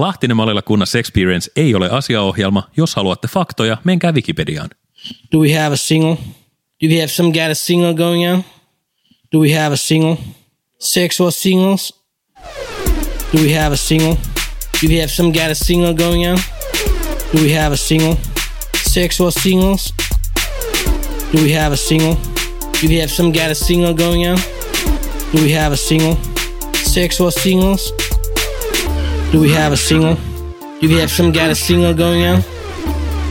Lahtinen Malilla kunnassa Experience ei ole asiaohjelma. Jos haluatte faktoja, menkää Wikipediaan. Do we have a single? Do we have some kind of single going on? Do we have a single? Sexual singles? Do we have a single? Do we have some kind of single going on? Do we have a single? Sexual singles? Do we have a single? Do we have some kind of single going on?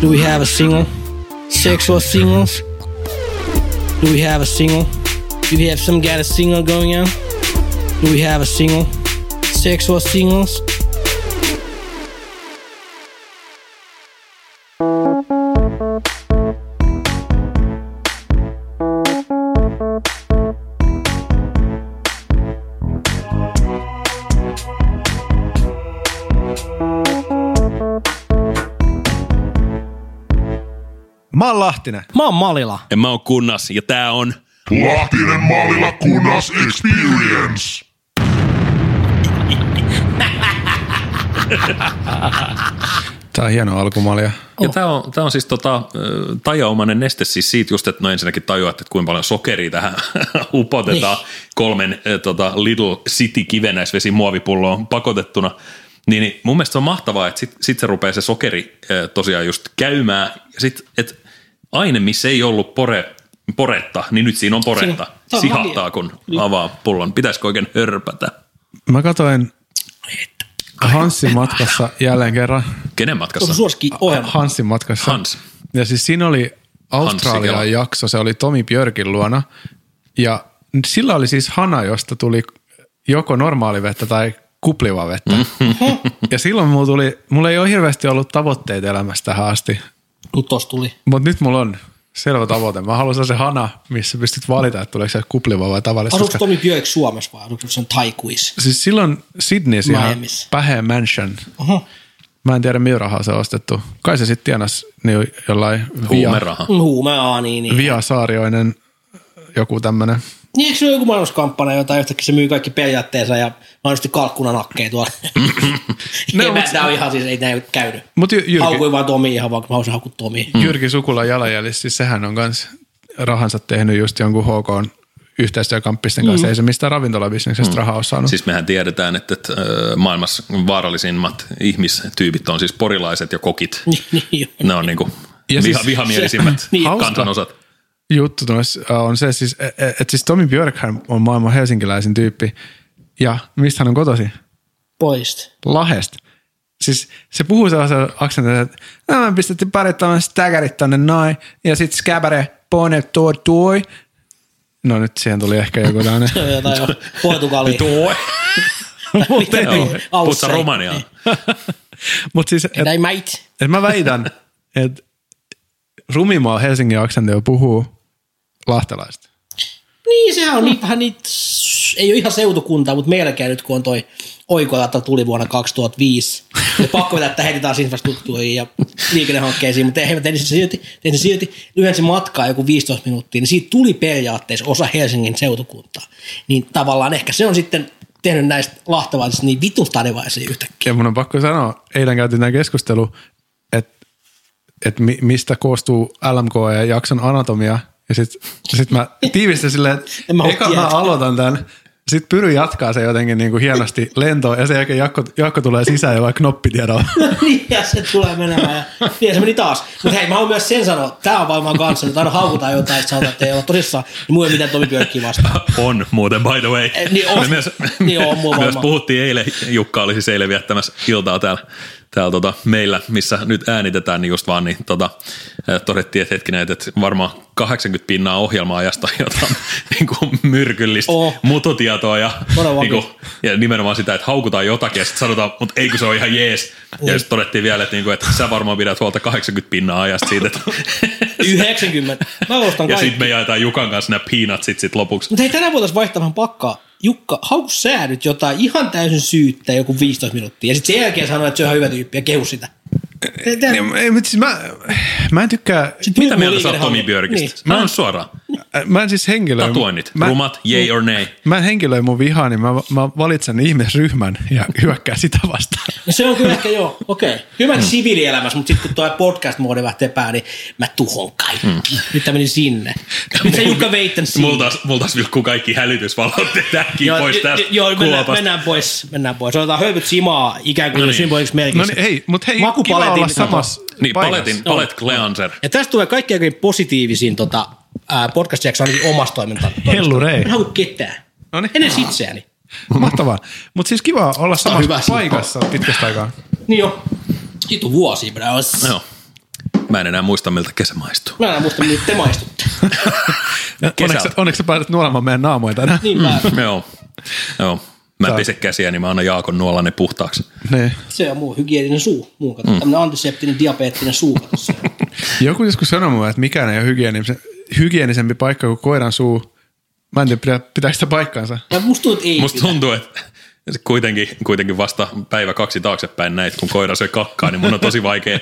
Do we have a single? Sexual singles? Do we have a single? Do we have some kind of single going on? Do we have a single? Sexual singles? Do we have a single? Do we have some kind of single going on? Do we have a single? Sexual singles? Mä oon Lahtinen. Mä oon Malila. Ja mä oon Kunnas, ja tää on... Lahtinen Malila Kunnas Experience! Tää on hieno alkumalja. Ja tää on siis tajaumainen neste siis siitä just, että no ensinnäkin tajuat, että kuinka paljon sokeria tähän upotetaan kolmen Little City kivennäisvesi muovipulloon pakotettuna. Niin mun mielestä se on mahtavaa, että sit se rupeaa se sokeri tosiaan just käymään. Ja sit, että aine, missä ei ollut poretta, niin nyt siinä on poretta. Sihahtaa, kun avaa pullon. Pitäisikö oikein hörpätä? Mä katsoin Hansin matkassa jälleen kerran. Kenen matkassa? Hansin matkassa. Ja siis siinä oli Australian jakso, se oli Tomi Björkin luona. Ja sillä oli siis hana, josta tuli joko normaalivettä tai kuplivaa vettä. Ja silloin mulla ei ole hirveästi ollut tavoitteita elämässä tähän asti. Mutta nyt mulla on selvä tavoite. Mä haluan se hana, missä pystyt valita, että tuleeko se kuplivaa vai tavallista. Asuuko Tomi Björk Suomessa vai asuuko se on taikuis? Siis silloin Sydneyssä ihan päheä mansion. Mä en tiedä, millä rahaa se on ostettu. Kai se sitten tienasi niin jollain Viasaarioinen joku tämmöinen. Niin, eikö se ole joku mainoskampanja, jota yhtäkkiä se myy kaikki periaatteensa ja mainosti kalkkunanakkeja tuolla? Tämä on ihan siis, ei näin käynyt. Haukui vaan Tomi ihan vaan, kun mä haluaisin haukua Tomi. Jyrki Sukulan jalanjäljissä, siis sehän on kans rahansa tehnyt just jonkun HK yhteistyökamppisten kanssa. Ei se mistään ravintolabisneksestä rahaa ole saanut. Siis mehän tiedetään, että maailmassa vaarallisimmat ihmistyypit on siis porilaiset ja kokit. Ne on niinku vihamielisimmät kansanosat. Juttu on se, että siis Tomi Björkhän on maailman helsinkiläisin tyyppi. Ja mistä hän on kotosi? Poist. Lahest. Siis se puhuu sellaisella aksentilla, että mä pistettiin pari tämmöinen stäkärit tonne noin, ja sit skäpäre pone toi. No nyt siihen tuli ehkä joku tämmöinen. Jotain Portugali. Toi. Putsa Romaniaan. Mut siis, et mä väitän, että rumimaa Helsingin aksentilla puhuu lahtelaista. Niin, sehän on vähän niitä, ei ole ihan seutukuntaa, mutta meilläkään nyt kun on toi Oikolata tuli vuonna 2005, niin pakko vetää, että heitetään infrastruktuuriin ja liikennehankkeisiin, mutta tein se silti lyhensi matkaa joku 15 minuuttia, niin siitä tuli periaatteessa osa Helsingin seutukuntaa. Niin tavallaan ehkä se on sitten tehnyt näistä lahtelaisista niin vitun tadevaisia yhtäkkiä. Ja mun on pakko sanoa, eilen käytiin tämä keskustelu, että mistä koostuu LMK ja jakson anatomia, ja sit mä tiivistän silleen, että eka mä aloitan tämän, sit Pyry jatkaa se jotenkin niin kuin hienosti lentoon, ja sen jälkeen Jakko tulee sisään ja vaan knoppitiedolla. Niin, ja se tulee menemään, ja se meni taas. Mutta hei, mä haluan myös sen sanoa, tää on varmaan kanssa, nyt aina haukutaan jotain, että sanotaan, että ei ole tosissaan, niin muu ei mitään Tomi Björkkiä vastaan. On muuten, by the way. Me myös puhuttiin eilen, Jukka oli siis eilen viettämässä iltaa täällä meillä, missä nyt äänitetään, niin just vaan niin todettiin, että hetkinen, että varmaan 80% ohjelma-ajasta jotain niin myrkyllistä mututietoa ja nimenomaan sitä, että haukutaan jotakin ja sitten sanotaan, mutta eikö se ole ihan jees. Ja sitten todettiin vielä, että, niin kuin, että sä varmaan pidät huolta 80% ajasta siitä. Että 90? Mä ostan kaikki. Ja sitten me jaetaan Jukan kanssa nämä peanutsit sit lopuksi. Mutta hei, tänään voitaisiin vaihtaa vähän pakkaa. Jukka, hauku sä nyt jotain ihan täysin syyttä joku 15 minuuttia ja sitten sen jälkeen sanoo, että se on ihan hyvä tyyppi ja kehu sitä. Mä en tykkää... Mitä mieltä sä oot Tomi Björkistä? Niin. Mä oon suoraan. Mä en siis henkilöi. Tatuoinnit, rumat, yay or nay. Mä en henkilöi mun vihaa, niin mä valitsen ihmisryhmän ja hyökkään sitä vastaan. No se on kyllä ehkä joo, okei. Okay. Hyvä siviilielämässä, mutta sitten kun tuo podcast-moodi lähtee pää, niin mä tuhon kaikki. Nyt tämä meni sinne. Nyt sä Jukka veitän sinne. Mulla taas vilkkuu kaikki hälytysvalot tähänkin pois tästä kuopasta. Mennään pois. Otetaan höypyt simaa ikään kuin symboliksi merkissä. No niin, hei, mutta hei, kiva olla samassa paikassa. Niin, palet Cleanser. Ja tästä tulee kaikkein positiivisin podcast-jakso ainakin omasta toimintaan. Hellurei. En halua ketään. Ennen itseäni. Mahtavaa. Mutta siis kiva olla samassa paikassa pitkästä aikaa. Niin jo. Hitu vuosia. Joo. Mä en enää muista, miltä kesä maistuu. Mä en enää muista, miltä te maistutte. Onneksi sä pääset nuolemaan meidän naamoja tänään. Niin pääset. Joo. Mä en pese käsiä, niin mä annan Jaakon nuolla ne puhtaaksi. Ne. Se on muu hygieninen suu. Muun kautta. Tämmönen antiseptinen, diabeettinen suu. Joku joskus sanoi mulle, että mikään ei ole hygienisempi paikka kuin koiran suu. Mä en tiedä, pitääkö sitä paikkaansa. Ja musta tuntuu, että kuitenkin vasta päivä 2 taaksepäin näit, kun koira söi kakkaa, niin mun on tosi vaikea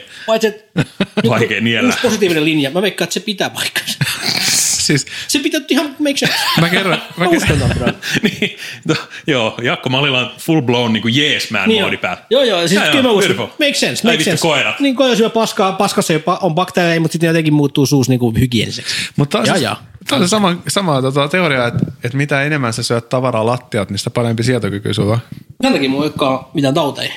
niellä. Musta positiivinen linja. Mä veikkaan, että se pitää paikkansa. Siis, se pitää ihan make sure. Mä uskonnan, bro. Niin, joo, Jaakko Malilla on full blown niin kuin yes man moodi päällä. Joo, siis kyllä mä uskon. Make sense, make sense. Koirat. Niin koira syö paskaa, paskassa on bakteereja, mutta sitten jotenkin muuttuu suus niin kuin hygieniseksi. Mutta tämä on sama teoria, että mitä enemmän sä syöt tavaraa lattiat, niin sitä parempi sietokyky sulla. Sen takia mulla ei olekaan mitään tauteja.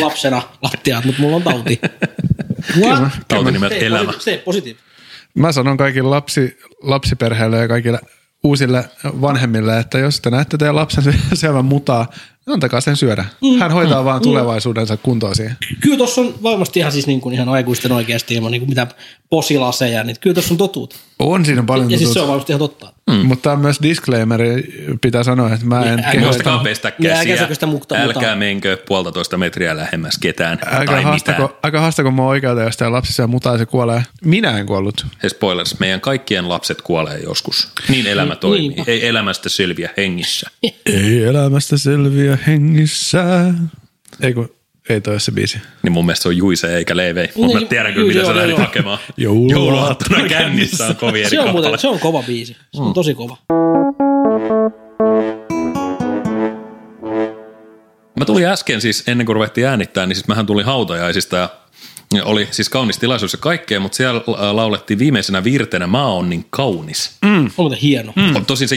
Lapsena lattiat, mutta mulla on tauti. Tauti nimeltä elämä. Se positiivinen. Mä sanon kaikille lapsiperheille ja kaikille uusille vanhemmille, että jos te näette teidän lapsen syövän mutaa, antakaa sen syödä. Hän hoitaa vaan tulevaisuudensa kuntoon siihen. Kyllä tuossa on varmasti ihan, siis niin kuin ihan aikuisten oikeasti ilman niin kuin mitä posilaseja, niin kyllä tuossa on totuutta. On siinä paljon totuutta. Ja siis se on varmasti ihan totta. Mutta on myös disclaimeri, pitää sanoa, että mä en kehoita. Pestä käsiä, älkää menkö 1,5 metriä lähemmäs ketään. Aika haastako mua oikealta, jos tämä lapsi syö mutaa ja se kuolee. Minä en kuollut. Hei spoilers, meidän kaikkien lapset kuolee joskus. Niin elämä toimii. Niin. Ei elämästä selviä hengissä. Ei elämästä selviä hengissä. Ei toi ole se biisi. Niin mun mielestä se on Juise eikä Leivei. Mutta mä tiedän kyllä, mitä sä lähdit hakemaan. Jouluaattona kännissä on kovin eri kappale. Se on kova biisi. Se on tosi kova. Mä tulin äsken siis, ennen kuin ruvettiin äänittää, niin siis mähän tulin hautajaisista ja oli siis kaunis tilaisuus ja kaikkea, mutta siellä laulettiin viimeisenä virtenä Maa on niin kaunis. On hieno. Tosin se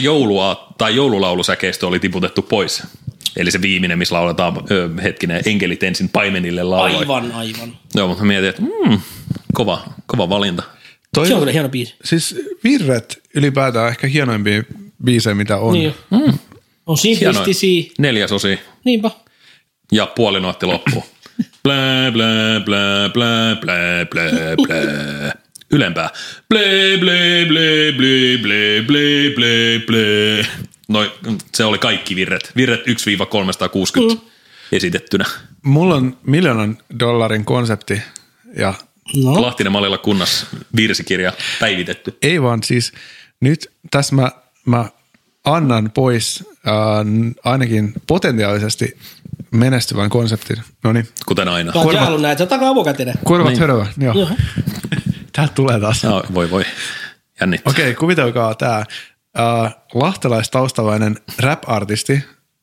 joululaulusäkeistö oli tiputettu pois. Eli se viimeinen, missä lauletaan hetkinen enkelit ensin paimenille lauloi. Aivan. Joo, mutta mietin, että kova valinta. Se on kyllä hieno biisi. Siis virret ylipäätään ehkä hienoimpia biisejä, mitä on. Niin on simplistisiä. 4 osia. Niinpä. Ja puolinoitti loppuun. Blä, blä, blä, blä, blä, blä, blä. Ylempää. Blä, blä, blä, blä, blä, blä, blä, blä. No, se oli kaikki virret. Virret 1-360 esitettynä. Mulla on $1 million konsepti ja Lahtinen Malilla kunnassa virsikirja päivitetty. Ei vaan siis nyt tässä mä annan pois ainakin potentiaalisesti menestyvän konseptin. Noniin. Kuten aina. Mä oon jäänyt näitä, otakaa avokätinen. Korvat hörövä, joo. Täältä tulee taas. No, voi. Jännittää. Okei, kuvitelkaa tää. Lahtelaistaustainen rap-artisti,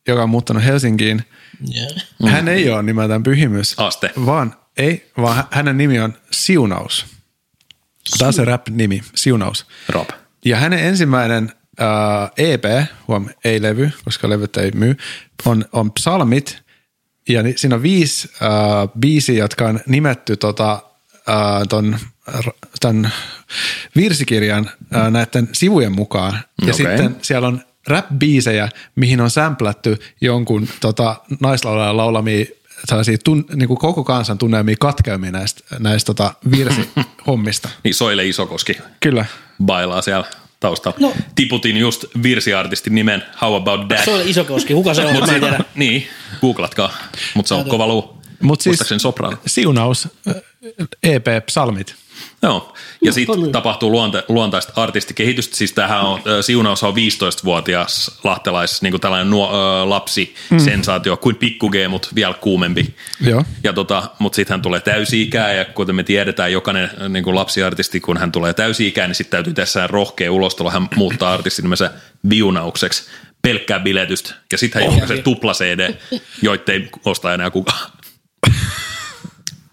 joka on muuttanut Helsinkiin. Yeah. Hän ei ole nimeltään Pyhimys. Aste. Vaan hänen nimi on Siunaus. Tämä on se rap-nimi, Siunaus. Rob. Ja hänen ensimmäinen EP, huom, ei levy, koska levyt ei myy, on Psalmit. Ja siinä on 5 biisiä, jotka on nimetty tämän virsikirjan näiden sivujen mukaan. Ja sitten siellä on rap-biisejä, mihin on sämplätty jonkun naislaulajan laulamia sellaisia niin kuin koko kansan tunneemia katkeumia näistä virsihommista. Niin Soile Isokoski. Kyllä. Bailaa siellä taustalla. No. Tiputin just virsiartistin nimen How About That. Soile Isokoski, kuka se on? Niin, googlatkaa. Mutta se on kova luu. muistaakseni soprano. Siunaus, EP, psalmit. Joo, ja sitten tapahtuu luontaista artistikehitystä. Siis tämähän on, Siunaus on 15-vuotias lahtelais, niin kuin tällainen lapsisensaatio, kuin Pikku G, mutta vielä kuumempi. Joo. Ja mutta sitten hän tulee täysi-ikää, ja kuten me tiedetään, jokainen niin kuin lapsiartisti, kun hän tulee täysi-ikään, niin sitten täytyy tässä rohkea ulostulo. Hän muuttaa artistin nimensä Viunaukseksi, pelkkää biletystä, ja sitten hän julkaisee tupla-CD, joita ei osta enää kukaan.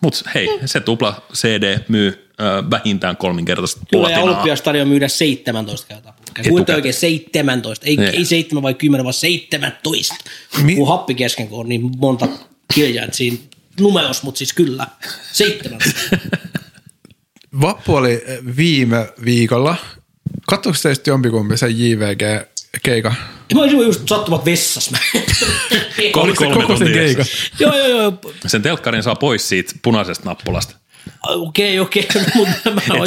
Mutta hei, se tupla CD myy vähintään kolminkertaisesti platinaa. Kyllä, ja Olympiastadion myydään 17 kertaa. Kuinka oikein 17? Ei 7 vai 10, vaan 17. Kun happi kesken, kun on niin monta kirjaa, että siinä numeros, mutta siis kyllä, 17. Vappu oli viime viikolla. Katsoinko teistä jompikumpi sen JVG? Keika. Mä olisin just sattumat vessassa. Koko sen keika. Joo. Sen telkkarin saa pois siitä punaisesta nappulasta. Okei.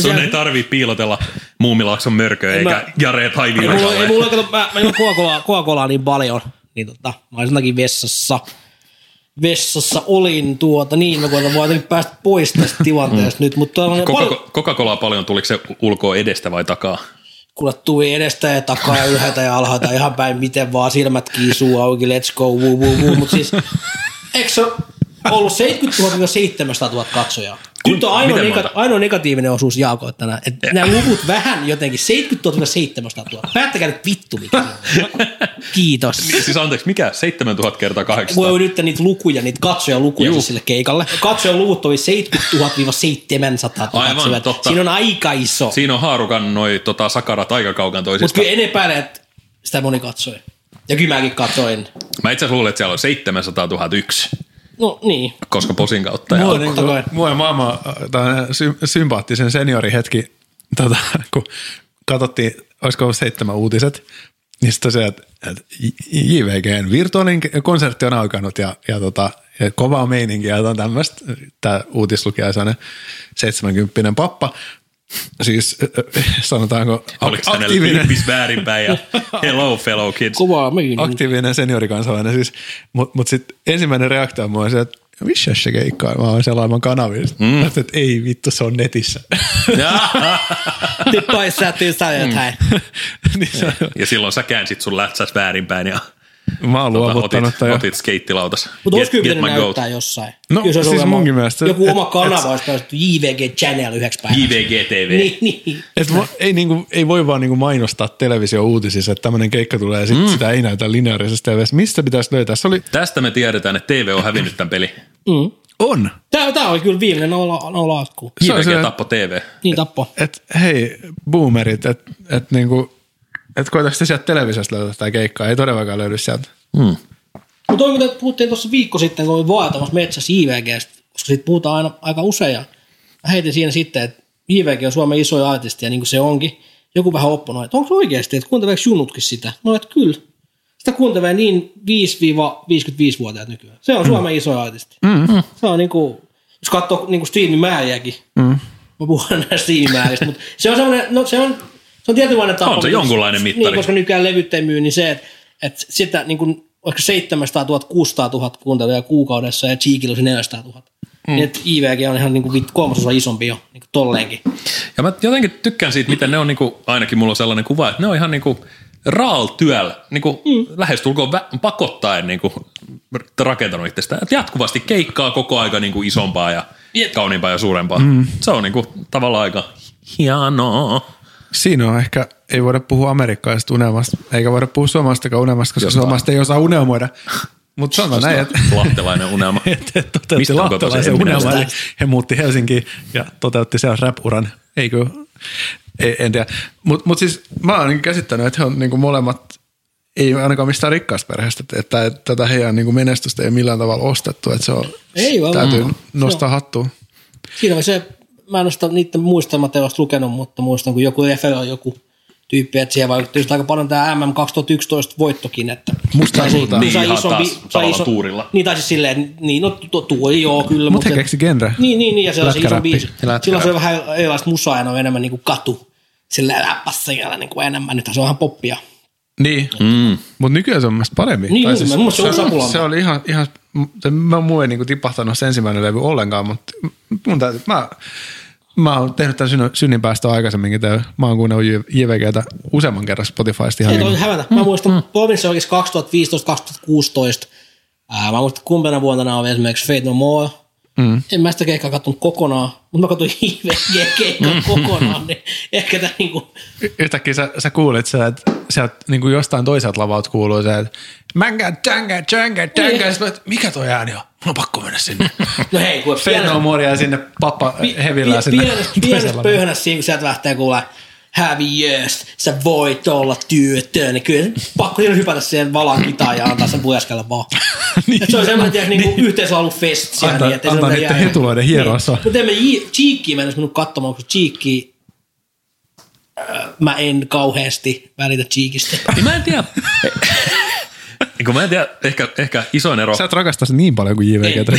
Sun ei tarvii piilotella Muumilaakson mörköä eikä Jareet Haivia. Ei mulla kato, mä juon Coca-Colaa niin paljon, niin mä olin jotenkin vessassa. Vessassa olin niin mä koitan vaan päästä pois tästä tilanteesta nyt. Coca-Colaa paljon, tuliko se ulkoa edestä vai takaa? Kuule tuli edestä ja takaa ja ylhäältä ja alhaalta ihan päin miten vaan, silmät kiisuu auki, let's go, wuu. Mutta siis, eikö se ollut 70 000-700 000 katsojaa? Nyt on ainoa negatiivinen osuus Jaako, että nämä luvut vähän jotenkin, 70 000-700 000. Päättäkää nyt vittu mikä. Kiitos. Siis anteeksi, mikä? 7000 kertaa 800? Voi nyt niitä lukuja, niitä katsojalukuja siis sille keikalle. Katsojaluvut oli 70 000-700 000. Aivan, totta. Siinä on aika iso. Siinä on haarukan noi sakarat aika kaukan toisista. Mutta kyllä enempää, että sitä moni katsoi. Ja kyllä mäkin katsoin. Mä itse asiassa luulen, että siellä on 700 001. No niin. Koska posin kautta. Mua ja maailma sympaattisen seniorihetki, kun katsottiin, olisiko ollut 7 uutiset, niin sitten tosiaan, että JVGn virtuaalinen konsertti on alkanut ja kovaa meininkiä ja tämmöistä. Tämä uutislukija sellainen 70-vuotias pappa. Siis sanotaanko aktiivinen väärinpäin ja hello fellow kids. Kovaa meininkiä. Aktiivinen seniorikansalainen siis. Mut sitten ensimmäinen reaktio mua on se, että missä se keikkaa? Mä oon siellä aivan kanavilla. Että ei vittu, se on netissä. Nyt pois sä tyysä jotain. Ja silloin sä käänsit sun lähtsäs väärinpäin ja mä oon luovuttanut. Otit skeittilautas. Mutta olis kymmenen näyttää jossain. No siis munkin mielestä. Joku oma kanava olisi päästy JVG Channel 9 päivänä. JVG TV. Niin. Ei voi vaan mainostaa televisio-uutisissa, että tämmöinen keikka tulee ja sitten sitä ei näytä lineaarisesta TV:stä. Mistä pitäisi löytää? Tästä me tiedetään, että TV on hävinnyt tämän pelin. On. Tää oli kyllä viimeinen nolla-atkuu. JVG tappo TV. Niin tappo. Et hei, boomerit, että niinku... Että koetaanko te sieltä televisiosta löytää tämä keikkaa? Ei todellakaan löydy sieltä. Mutta oikein, että puhuttiin tuossa viikko sitten, kun olin vaeltamassa metsässä JVG:stä, koska siitä puhutaan aina aika usein. Heitin siinä sitten, että JVG on Suomen isoja artistia, niin kuin se onkin. Joku vähän opponoi, että onko se oikeasti, että kuunteleeko junutkin sitä? No, että kyllä. Sitä kuuntelee niin 5-55-vuotiaat nykyään. Se on Suomen isoja artisti. Se on niin kuin, jos katsoo niin kuin striimimääriäkin. Mä puhun näistä striimimääristä, mutta se on sellainen, no se on... Se on tietynlainen tapa. On se jonkunlainen mittari. Niin, koska nykyään levyt ei myy, niin se, että sitä niin kuin, olisiko 700 000, 600 000 kuuntelijaa kuukaudessa ja Cheekillä olisi 400 000. Niin, että JVG on ihan niin kuin 3 osaa isompi jo, niin kuin tolleenkin. Ja mä jotenkin tykkään siitä, miten ne on, niin kuin, ainakin mulla on sellainen kuva, että ne on ihan niin kuin raal-työllä, niin kuin lähestulkoon pakottaen niin kuin rakentanut itsestään. Että jatkuvasti keikkaa koko aika niin kuin isompaa ja kauniimpaa ja suurempaa. Se on niin kuin tavallaan aika hienoa. Siinä on ehkä, ei voida puhua amerikkalaisesta unelmasta, eikä voida puhua suomalaisestakaan unelmasta, koska suomalaista ei osaa unelmoida. Mutta sanotaan näin, että... Lahtelainen unelma. Että toteutti lahtelaisen unelma, eli he muutti Helsinkiin ja toteutti siellä rap-uran. Eikö? En tiedä. Mutta siis mä oon käsittänyt, että he on niinku molemmat, ei ainakaan mistään rikkaasperheestä, että tätä heidän niinku menestystä ei millään tavalla ostettu, että se on, täytyy nostaa hattua. Siinä on se... Mä en ole sitä niiden muistelmateosta lukenut, mutta muistan, kun joku referoi joku tyyppi, että siihen vaikutti aika paljon tämä MM 2011 voittokin, että... Musta ei suuntaan. Niin ihan taas samalla tuurilla. Niin, tai siis silleen, niin, no tuo joo, kyllä. Mutta he keksi genre. Niin, ja se on se iso biisi. Silloin se on vähän erilaista musaa, ja on enemmän niin kuin katu. Silleen läppässä siellä niin kuin enemmän. Nythän se on ihan poppia. Niin, mutta nykyään se on mielestäni paremmin. Niin, mun mielestä se on sapulaa. Se oli ihan Mä muu ei niinku tipahtanut se ensimmäinen levy ollenkaan, mutta mun täytyy, mä oon tehnyt tämän synninpäästön aikaisemminkin. Mä oon kuunnellut JVGtä useamman kerran Spotifysta. Ei toi hävätä. Mä muistan Province Rockissa 2015-2016. Mä muistan kumpena vuonna on esimerkiksi Fate No More. En mä sitä keikkaa kattonut kokonaan, mutta mä katsoin JVG-keikkaa kokonaan, niin ehkä tämä niinku... Yhtäkkiä sä kuulit sen, että sieltä niinku jostain toiselta lavalta kuuluu se, että mänkä, tjänkä, mikä toi ääni on? Mun on pakko mennä sinne. No hei, kun... Fenomoria sinne, pappa hevillään sinne. Pienessä pöyhänässä siinä, kun sieltä lähtee kuulee, häviöstä, sä voit olla työtön, niin kyllä pakko siellä hypätä siihen valan kitaan ja antaa sen pujaskella vaan. Niin, se on semmoinen niin yhteislaulufest siellä. Antaa niiden hetuloiden hierossa. Niin. Mutta en mä Cheekkiä mennä minun katsomaan, koska Cheekkiä mä en kauheasti välitä Cheekistä. Mä en tiedä. Ehkä isoin ero. Sä et rakasta sitä niin paljon kuin JVG.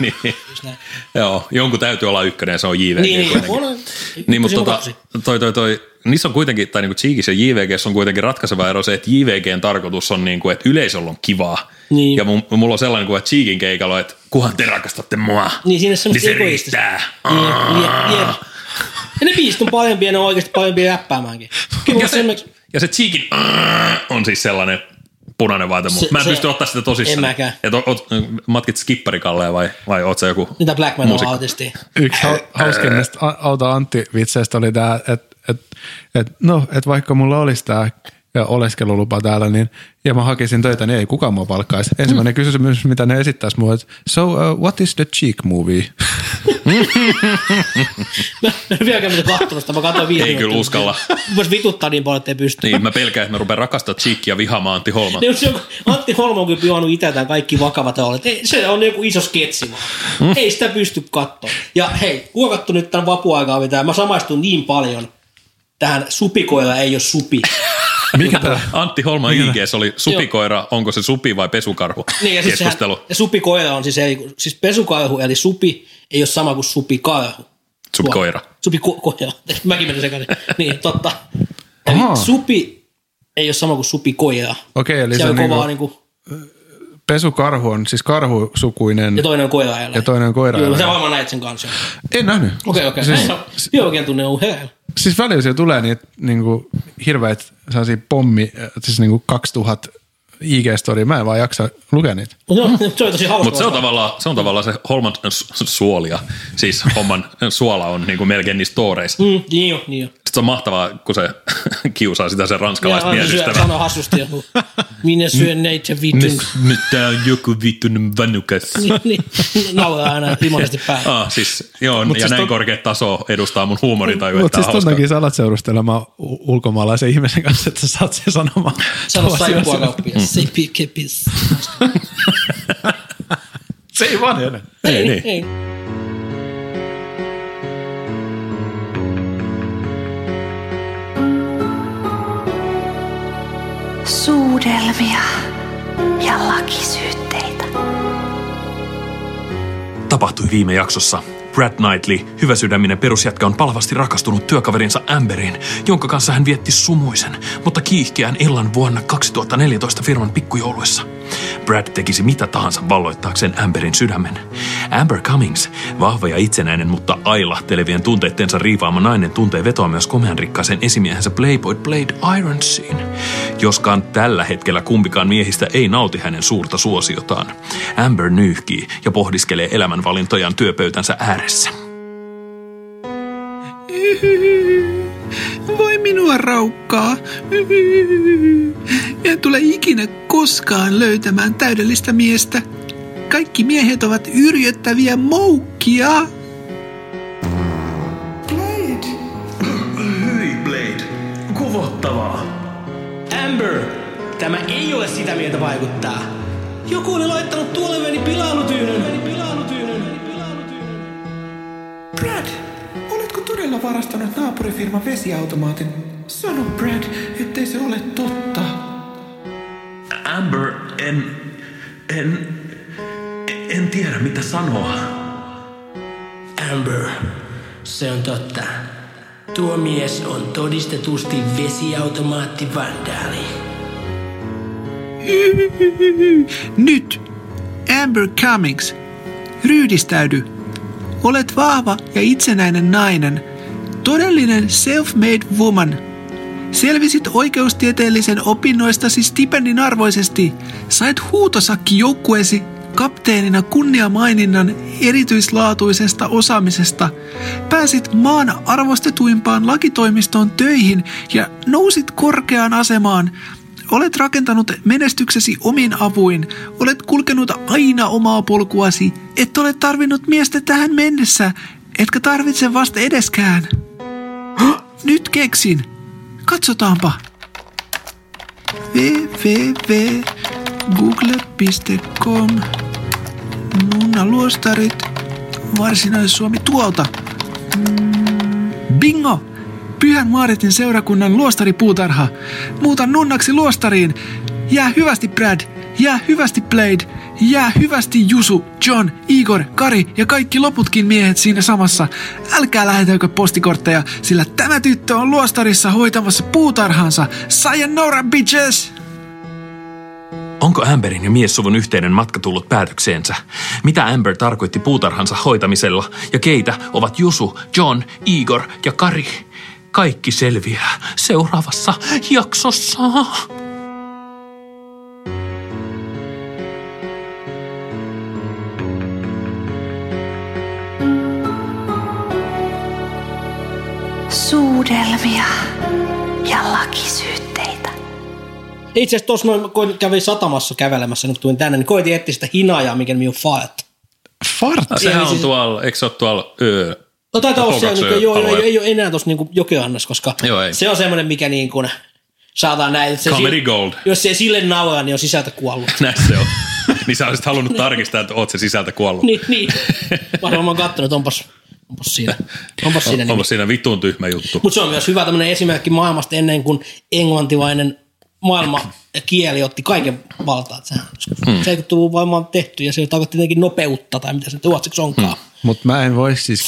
Niin. Joo, jonkun täytyy olla ykkönen, se on JVG. Niin, mutta niissä on kuitenkin, tai niinku Cheekis ja JVGs on kuitenkin ratkaiseva ero se, että JVGn tarkoitus on niinku, että yleisöllä on kivaa. Niin. Ja mulla on sellainen kuin, että Cheekin keikalla, että kunhan te rakastatte mua. Niin, siinä on semmoista egoistista. Ja ne biisit on paljon pieniä, oikeasti paljon pieniä läppäämäänkin. Ja se Cheekin on siis sellainen... Punainen vaate, mutta mä en pysty ottaa sitä tosissaan. En mäkään. Ja matkit skipparikallea vai oot sä joku mitä Black Man -autisti? Yksi hauskimmista Auta Antti-vitseistä oli tää, että vaikka mulla olisi tää oleskelulupa täällä, niin ja mä hakisin töitä, niin ei kukaan mua palkkaisi. Ensimmäinen kysymys, mitä ne esittäisi mua, että what is the Cheek movie? Mä en vieläkään mitään katsomusta, mä katsoin 5 minuuttia. Ei kyllä uskalla. Voisi vituttaa niin paljon, ettei pysty. Niin, mä pelkään, että mä rupean rakastaa Cheekia vihaamaan Antti Holman. Antti Holman on kyllä juonut itseltään kaikki vakavat olet. Se on joku iso sketsi vaan. Ei sitä pysty katsoa. Ja hei, huokattu nyt tämän vapuaikaa mitään. Mä samaistun niin paljon tähän supikoilla ei ole supi. Mikä tämä? Antti Holman IG:ssä oli supikoira, joo. Onko se supi vai pesukarhu? Niin, ja siis keskustelu. Ja supikoira on siis pesukarhu, eli supi ei ole sama kuin supikarhu. Supikoira. Supikoira. Mäkin menen sekaisin. Niin, totta. Eli supi ei ole sama kuin supikoira. Okei, eli se on kovaa niinku... Pesukarhu on siis karhusukuinen. Ja toinen on koiraeläin. Joo, sä varmaan näet sen kanssa. En nähnyt. Okei. Siis, joo, oikein tunne on heillä. Siis välillä siellä tulee niitä niinku hirveitä sellaisia pommi, siis niinku 2000 IG-storia. Mä en vaan jaksa lukea niitä. Se on tosi hauska. Mutta se on tavallaan se Holman suolia. Siis Holman suola on niinku melkein niissä tooreissa. Niin jo. Se on mahtavaa, kun se kiusaa sitä sen ranskalaista mielistävää. Sano hassusti joku. Minä syön näitä vitun. Nyt tää on joku vitun vanhukas. Niin. Nauraa aina limonesti päälle. Siis, joo, mut ja siis näin korkea taso edustaa mun huumorintajua. Mutta siis tonnakin sä alat seurustelemaan ulkomaalaisen ihmisen kanssa, että sä saat sen sanomaan. Sano saippua kauppia. Seipi kepis. Se ei vanhene. Ei. Suudelmia ja lakisyytteitä. Tapahtui viime jaksossa. Brad Knightley, hyväsydäminen perusjätkä, on palvasti rakastunut työkaverinsa Amberiin, jonka kanssa hän vietti sumuisen, mutta kiihkeän illan vuonna 2014 firman pikkujouluissa. Brad tekisi mitä tahansa valloittaakseen Amberin sydämen. Amber Cummings, vahva ja itsenäinen, mutta ailahtelevien tunteittensa riivaama nainen, tuntee vetoa myös komeanrikkaaseen esimiehensä Playboy Blade Ironsiin. Joskaan tällä hetkellä kumpikaan miehistä ei nauti hänen suurta suosiotaan. Amber nyyhkii ja pohdiskelee elämänvalintojaan työpöytänsä ääressä. Voi minua raukkaa. En tule ikinä koskaan löytämään täydellistä miestä. Kaikki miehet ovat yrjöttäviä moukkia. Blade. Hyi Blade. Kuvottavaa. Amber, tämä ei ole sitä mieltä vaikuttaa. Joku oli laittanut tuoleveni pilaannutyynyn. Brad, oletko todella varastanut naapurifirman vesiautomaatin? Sano Brad, ettei se ole totta. Amber, en tiedä mitä sanoa. Amber, se on totta. Tuo mies on todistetusti vesiautomaattivandaali. Nyt Amber Cummings, ryydistäydy. Olet vahva ja itsenäinen nainen, todellinen self-made woman. Selvisit oikeustieteellisen opinnoistasi stipendin arvoisesti, sait huutosakki joukkueesi kapteenina kunniamaininnan erityislaatuisesta osaamisesta, pääsit maan arvostetuimpaan lakitoimistoon töihin ja nousit korkeaan asemaan. Olet rakentanut menestyksesi omin avuin, olet kulkenut aina omaa polkuasi, et ole tarvinnut miestä tähän mennessä, etkä tarvitse vasta edeskään. Höh, nyt keksin. Katsotaanpa. www.google.com Nunna Luostarit, Varsinais-Suomi tuolta. Bingo! Pyhän Maaritin seurakunnan luostaripuutarha. Muuta nunnaksi luostariin. Jää hyvästi Brad, jää hyvästi Blade, jää hyvästi Jusu, John, Igor, Kari ja kaikki loputkin miehet siinä samassa. Älkää lähetäkö postikortteja, sillä tämä tyttö on luostarissa hoitamassa puutarhansa. Sayonara bitches! Onko Amberin ja miessuvun yhteinen matka tullut päätökseensä? Mitä Amber tarkoitti puutarhansa hoitamisella ja keitä ovat Jusu, John, Igor ja Kari? Kaikki selviää seuraavassa jaksossa. Suudelmia ja lakisyytteitä. Itse asiassa tuossa mä kävin satamassa kävelemässä, kun tulin tänne, niin koitin etsiä sitä hinajaa, mikä nimi on Fart. Fart? Sehän on siis tuolla, eikö se ole tuolla No taitaa olla se, niin, ei ole enää tuossa niin Jokiannas, koska joo, se on semmoinen, mikä niin kuin saadaan näin. Comedy Gold. Jos se ei sille nauraa, niin on sisältä kuollut. Näin se on. Niin sä olisit halunnut tarkistaa, että oot se sisältä kuollut. Niin. Varmaan mä oon kattonut, onpas siinä nimi. Onpas siinä vitun tyhmä juttu. Mutta se on myös hyvä tämmöinen esimerkki maailmasta ennen kuin englantilainen maailmakieli otti kaiken valtaan. Se ei tullut varmaan tehty ja se tarkoitti tietenkin nopeutta tai mitä se ruotsiksi onkaan. Mutta mä en voi siis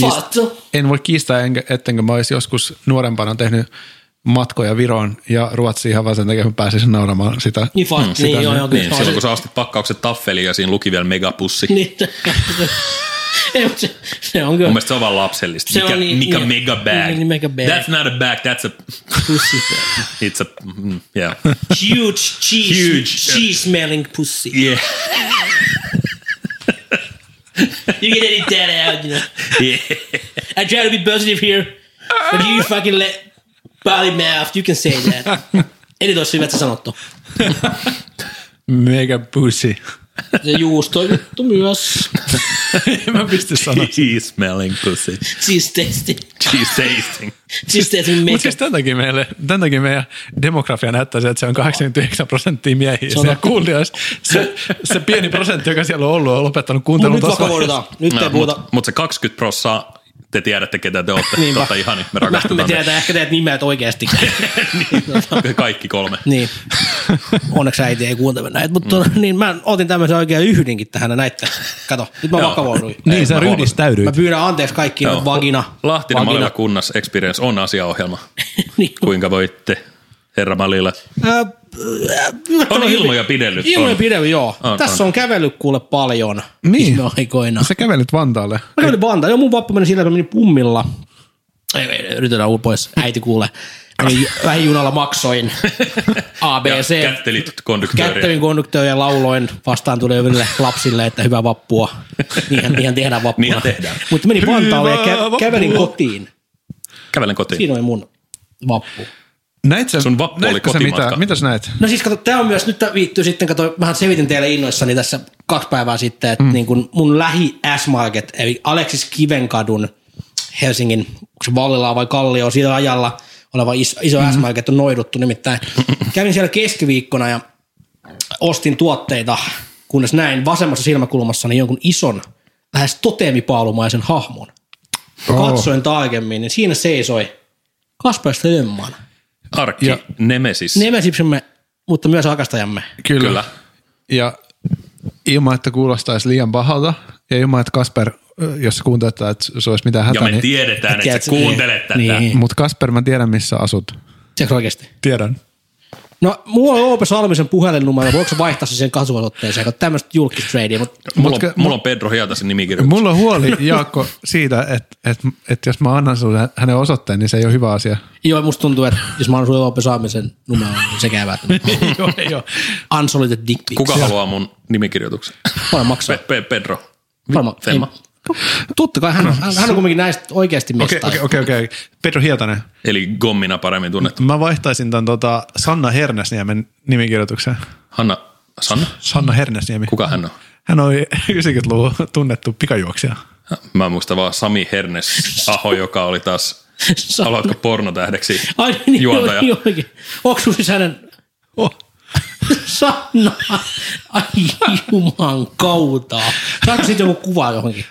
kiistää, ettenkö mä olisi joskus nuorempana tehnyt matkoja Viroon ja Ruotsiin ihan vaan sen takia, kun pääsisin nauramaan sitä. Niin, silloin kun sä astit pakkaukset taffeliin ja siinä luki vielä megapussi. Niin. Se on kyllä. Mun mielestä se on vaan lapsellista. Mikä megabag. Niin, megabag. That's not a bag, that's a pussy bag. It's a, yeah. Huge cheese-smelling pussy. Yeah. You can edit that out, you know. Yeah. I try to be positive here, but you fucking let body mouth. You can say that. Edit olisi hyvä, että sä sanottu. Mega pussy. Se juusto juttu myös. En mä pysty sanoa. Cheese smelling pussy. Cheese tasting. Cheese tasting. Mutta siis tämän takia meidän demografia näyttää se, että se on 89% miehiä. Se on kuulti, se pieni prosentti, joka siellä on ollut, on lopettanut kuuntelun tasoa. Nyt ei puhuta. Mutta se 20%... Te tiedätte, ketä te olette. Totta ihan nyt me rakastetaan. Me tiedetään ehkä teidät nimet oikeasti. Kaikki kolme. Niin. Onneksi äiti ei kuuntele näitä. Mutta niin, mä otin tämmöisen oikein yhdenkin tähän näitä. Kato, nyt mä vakavouduin. Niin, sä ryhdistäydyit. Mä pyydän anteeksi kaikkiin nyt vagina. Lahtinen Malila kunnas Experience on asiaohjelma. Niin. Kuinka voitte, herra Malila? On ilmoja pidellyt. Ilmoja pidellyt, joo. Tässä on kävellyt kuule paljon. Niin. Sä kävelit Vantaalle. Mä kävelin Vantaalle. Joo, mun vappu meni sillä, että meni pummilla. Ei, yritetään pois. Äiti kuule. Lähijunalla maksoin. ABC. Kättelit konduktööriä. Kättelin konduktööriä lauloin vastaan tuleville lapsille, että hyvää vappua. Niinhän tehdään vappua. Niinhän tehdään. Mutta meni Vantaalle ja kävelin kotiin. Kävelen kotiin. Siinä oli mun vappu. Sun vappu oli kotimatka. Mitä sä näet? No siis kato, tää on myös, nyt viittyy sitten, kato, mähän selvitin teille innoissani tässä 2 päivää sitten, että niin kun mun lähi S-market, eli Aleksis Kivenkadun Helsingin, onko se Vallilaa vai Kallio, siinä ajalla oleva iso S-market on noiduttu nimittäin. Kävin siellä keskiviikkona ja ostin tuotteita, kunnes näin vasemmassa silmäkulmassani jonkun ison, lähes toteemipaalumaisen hahmon. Katsoin tarkemmin, niin siinä seisoi Kasper Strömman. Arkki, ja nemesis. Nemesiksemme, mutta myös rakastajamme. Kyllä. Ja ilman, että kuulostaisi liian pahalta, ja ilman, että Kasper, jos sä kuuntelet, että se olisi mitään hätää. Ja me tiedetään, että sä kuuntelet tätä. Niin. Mutta Kasper, mä tiedän, missä asut. Tiedätkö oikeasti? Tiedän. No, mulla on Oope Salmisen puhelinnumero. Voiko vaihtaa se sen kasuaalotteeseen? Kun tämmöistä julkistradea. Mulla on Pedro Hietasen nimikirjoitus. Mulla on huoli, Jaakko, siitä, että jos mä annan sulle hänen osoitteen, niin se ei ole hyvä asia. Joo, musta tuntuu, että jos mä annan sulle Oope Salmisen numeroon, niin se käy välttämättä. Joo. Unsolicited dick pics. Kuka haluaa mun nimikirjoituksen? Paljon maksaa. Pedro. Totta kai, hän on kuitenkin näistä oikeasti mestaa. Okei. Pedro Hietanen. Eli Gommina paremmin tunnettu. Mä vaihtaisin tämän Sanna Hernäsniemen nimikirjoituksen. Sanna Hernäsniemi. Kuka hän on? Hän on 90-luvun tunnettu pikajuoksija. Mä muistan vaan Sami Hernes-aho, joka oli taas, haluatko pornotähdeksi juontaja? Onko sun siis hänen... Sanna, ai juman kautta. Saatko siitä joku kuva johonkin?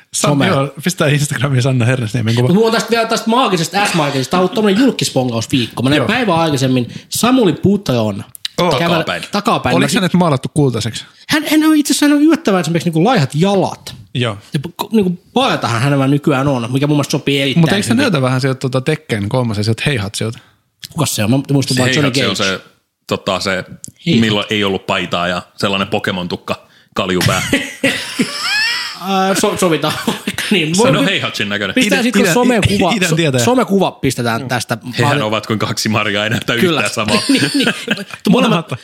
Joo, pistää Instagramiin Sanna Hernäsniemen kuva. Mulla on tästä vielä tästä maagisesta S-maagisesta. Tää on ollut tommonen julkkispongausviikko. Mä näin päivän aikaisemmin Samuli Puuttajoon. Takapäin. Oliko hänet maalattu kultaiseksi? Hän on itse asiassa hän on yllättävän esimerkiksi niin laihat jalat. Joo. Ja niin paljatahan hänellä nykyään on, mikä mun mielestä sopii erittäin. Mutta eikö se näytä vähän sieltä Tekken 3 ja sieltä Heihatsilta? Kukas se on? Mä muistan vaan Johnny Cage. Totta se, milloin ei ollut paitaa ja sellainen Pokemon-tukka kaljupää. Sovitaan. Niin. Sano Heihatsin näköinen. Pistää sitten somekuva pistetään tästä. Hehän ovat kuin kaksi marjaa, ei näytä yhtään samaa.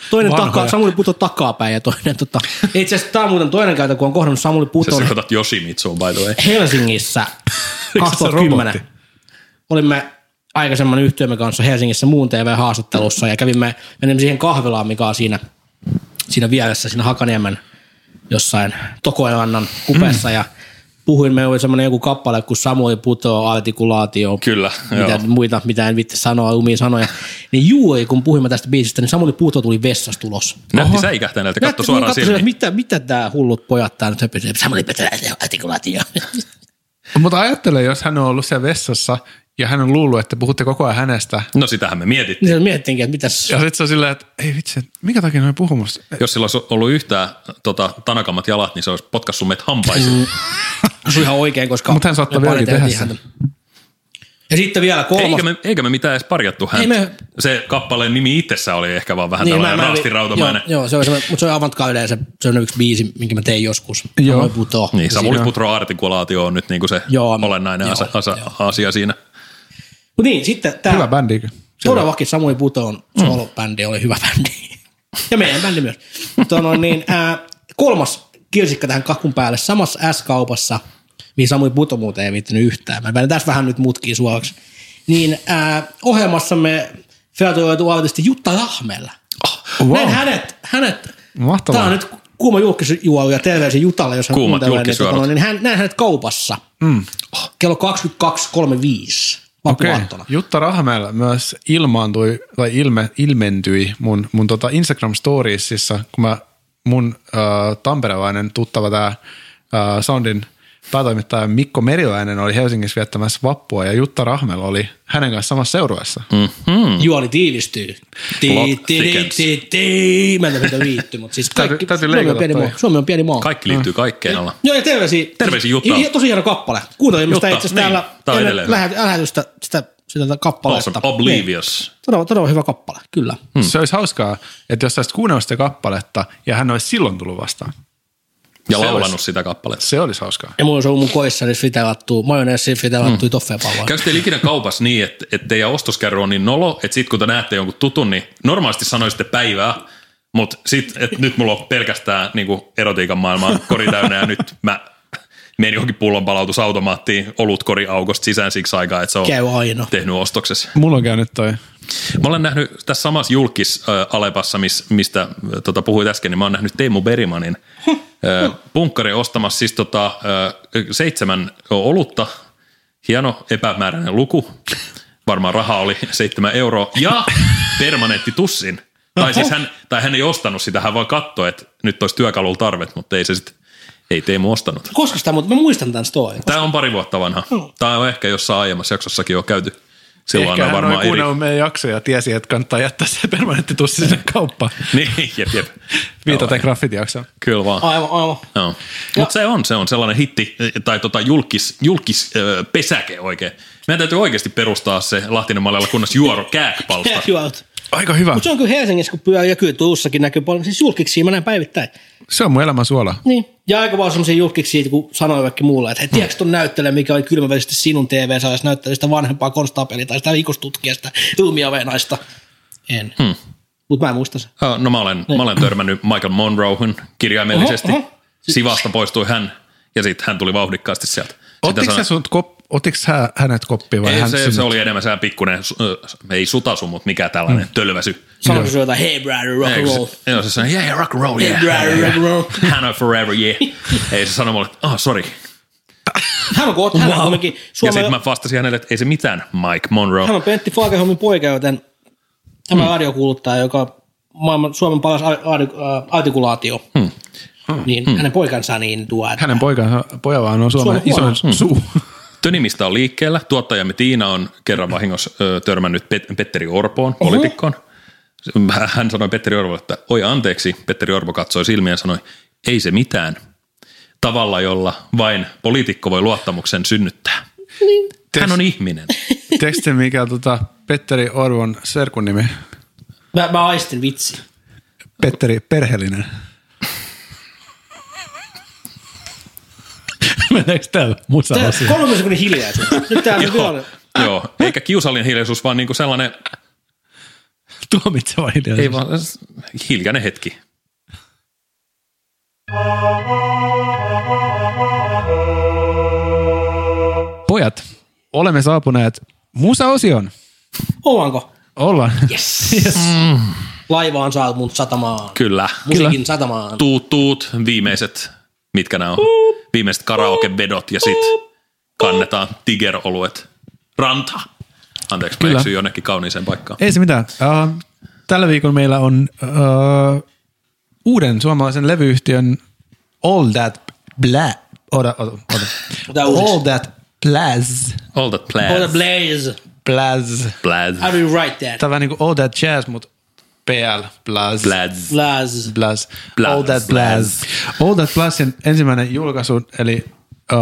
Toinen Samuli Puto takapäin ja toinen. Itse asiassa tämä on muuten toinen käytä, kun on kohdannut Samuli Puton. Sä kotat Yoshimitsuun, by the way. Helsingissä 2010. Olimme... aikaisemman yhtiömme kanssa Helsingissä Muun TV-haastattelussa ja menimme siihen kahvilaan, mikä on siinä vieressä, siinä Hakaniemen jossain Tokoelannan kupeessa ja puhuin, meillä oli semmoinen joku kappale, kun Samuli Puto artikulaatio, kyllä, muita, mitä en viitti sanoa, umia sanoja, niin juuri kun puhuimme tästä biisistä, niin Samuli Puto tuli vessasta tulos. Nähti säikähtäneeltä, katso suoraan silmiin. Mitä tää hullut pojat tää nyt höpyy, Samuli Puto artikulaatio. Mutta ajattele, jos hän on ollut siellä vessassa, ja hän on luullut, että puhutte koko ajan hänestä. No sitähän me mietittiin. Niin mietittiinkin, että mitäs. Ja sit se on silleen, että ei vitsi, minkä takia noin puhumassa? Jos sillä olisi ollut yhtään tanakammat jalat, niin se olisi potkassut meitä hampaisiin. Se on ihan oikein, koska... Mutta hän saattaa vieläkin tehdä sen. Ja sitten vielä kolmas. Eikä me mitään edes parjattu häntä. Se kappaleen nimi itsessä oli ehkä vaan vähän niin, tällainen raastirautamainen. Joo, se oli semmoinen, mutta se oli avantgarde, se on yksi biisi, minkä mä tein joskus. Joo. Niin, Samuli Putron artikulaatio on nyt niin kuin se olennainen asia siinä. Mut niin, sitten tämä... Hyvä bändi. Todellakin Samuli Puton solo-bändi oli hyvä bändi. Ja meidän bändi myös. Kolmas kirsikka tähän kakun päälle. Samassa S-kaupassa, mihin Samuli Puto muuten ei viittynyt yhtään. Mä päätän tässä vähän nyt mutkiin suoraksi. Niin ohjelmassamme featuroitu artisti Jutta Rahmella. Oh, wow. Näin hänet... Mahtavaa. Tämä on nyt kuuma julkisjuoru ja terveisiä Jutalle, jos hän kuuntelee. Näin hänet kaupassa. Mm. Kello 22.35. Okei. Jutta Rahmel myös ilmaantui tai ilmentyi mun Instagram-storiesissa, kun mun tamperelainen tuttava tämä Soundin päätoimittaja Mikko Meriläinen oli Helsingissä viettämässä vappua ja Jutta Rahmel oli hänen kanssa samassa seurueessa. Juoni tiivistyy. Mä en tiedä, mitä viittyy, mutta siis kaikki. Suomi on pieni maa. Kaikki liittyy kaikkeen alla. Joo, ja terveisiä Jutta. Tosi hieno kappale. Kuuntelemme sitä itse asiassa täällä lähetystä sitä kappaletta. Oblivious. Todella hyvä kappale, kyllä. Se olisi hauskaa, että jos sä olisit kuunnellut sitä kappaletta ja hän olisi silloin tullut vastaan. Ja laulanut sitä kappaletta. Se olisi hauskaa. Ja mulla olisi ollut mun koissani fritelattua, majoneessi fritelattua toffeepalloa. Käykö teillä ikinä kaupassa niin, että teidän ostoskärry on niin nolo, että sit kun te näette jonkun tutun, niin normaalisti sanoisitte päivää, mutta sit, että nyt mulla on pelkästään niin kuin erotiikan maailmaa kori täynnä ja nyt mä menen johonkin pullonpalautusautomaattiin olutkori aukosta sisään siksi aikaa, että se on tehnyt ostoksessa. Mulla on käynyt toi. Mä olen nähnyt tässä samassa julkis-Alepassa, mistä puhuit äsken, niin mä oon nähnyt Teemu Berimanin punkkari ostamassa siis 7 olutta. Hieno epämääräinen luku. Varmaan raha oli 7 euroa. Ja permanentti tussin. Tai hän ei ostanut sitä, hän vaan katsoi, että nyt olisi työkalulla tarvet, mutta ei se sitten. Ei Teemu ostanut. Koska sitä, mutta mä muistan tämän storin. Tämä on 2 vuotta vanha. Tämä on ehkä jossain aiemmassa jaksossakin on käyty. Silloin ehkä on varmaan hän on kuunnellut meidän jaksoja ja tiesi, että kannattaa jättää se permanentti tussi sinne kauppaan. Niin, jep. Viitaten graffitijaksoon. Kyllä vaan. Aivan. No. Mutta se on sellainen hitti tai julkispesäke oikein. Meidän täytyy oikeasti perustaa se Lahtinen Mallella kunnas Juoro Kääkpalsta. Aika hyvä. Mutta se on kyllä Helsingissä, kun pyörii ja kyllä Tuussakin näkyy paljon. Siis julkiksi mä näin päivittäin. Se on mun elämän suola. Niin. Ja aika vaan semmoisia julkiksi siitä, kun sanoi vaikka muulla, että hei, tiedätkö ton näyttelijä, mikä oli kylmävälisesti sinun TV-sarjassa näyttelijä sitä vanhempaa konstaapelia tai sitä rikostutkijaa, sitä ilmiaveenaista. En. Mutta mä en muista sen. No mä olen törmännyt Michael Monroehen kirjaimellisesti. Sivasta poistui hän ja sitten hän tuli vauhdikkaasti sieltä. Otitko sä hänet koppiin vai ei, hän se oli enemmän sehän pikkuinen, ei sutasu, mutta mikä tällainen tölväsy. Sanoin se jotain, hey brother, rock and roll. Joo, se sanoi, yeah, rock and roll, yeah. Hey brother, rock and roll. Hannah forever, yeah. Ei se sanoi mulle, sorry. Hän on kohta, hän on kuitenkin Suomen... Ja sitten mä vastasin hänelle, että ei se mitään, Mike Monroe. Hän on Pentti Fagerholmin poika, joten tämä audiokuuluttaja, joka on maailman Suomen paras artikulaatio. Niin hänen poikansa niin tuo. Hänen poikansa, pojavaan on Suomen isoin suu. Tönimistä on liikkeellä. Tuottajamme Tiina on kerran vahingossa törmännyt Petteri Orpoon, poliitikkoon. Hän sanoi Petteri Orpolle, että oi anteeksi. Petteri Orpo katsoi silmiä ja sanoi, ei se mitään. Tavalla, jolla vain poliitikko voi luottamuksen synnyttää. Hän on ihminen. Teksti, mikä Petteri Orpon serkun nimi? Mä aistin vitsi. Petteri Perhelinen. Mennäänkö täällä musa-asiaan? 3 sekunnin hiljaisuus. Nyt täällä on tilanne. Joo, eikä kiusallinen hiljaisuus, vaan niinku sellainen... Tuomitseva hiljaisuus. Ei vaan, hiljainen hetki. Pojat, olemme saapuneet musa-osioon. Ollaanko? Ollaan. Yes. Laiva on saanut mut satamaan. Kyllä. Musiikin satamaan. Tuut, viimeiset, mitkä nämä on? Viimeiset karaokevedot ja sit kannetaan tigeroluet ranta. Anteeksi, mä eksyin jonnekin kauniiseen paikkaan. Ei se mitään. Tällä viikolla meillä on uuden suomalaisen levyyhtiön All That Blaz. All That Blaz. All That Blaz. Blaz. Blaz. How do you write that? Tämä on niinku All That Jazz, mutta PL, Blaz. All That Blaz. All That Blazin ensimmäinen julkaisu, eli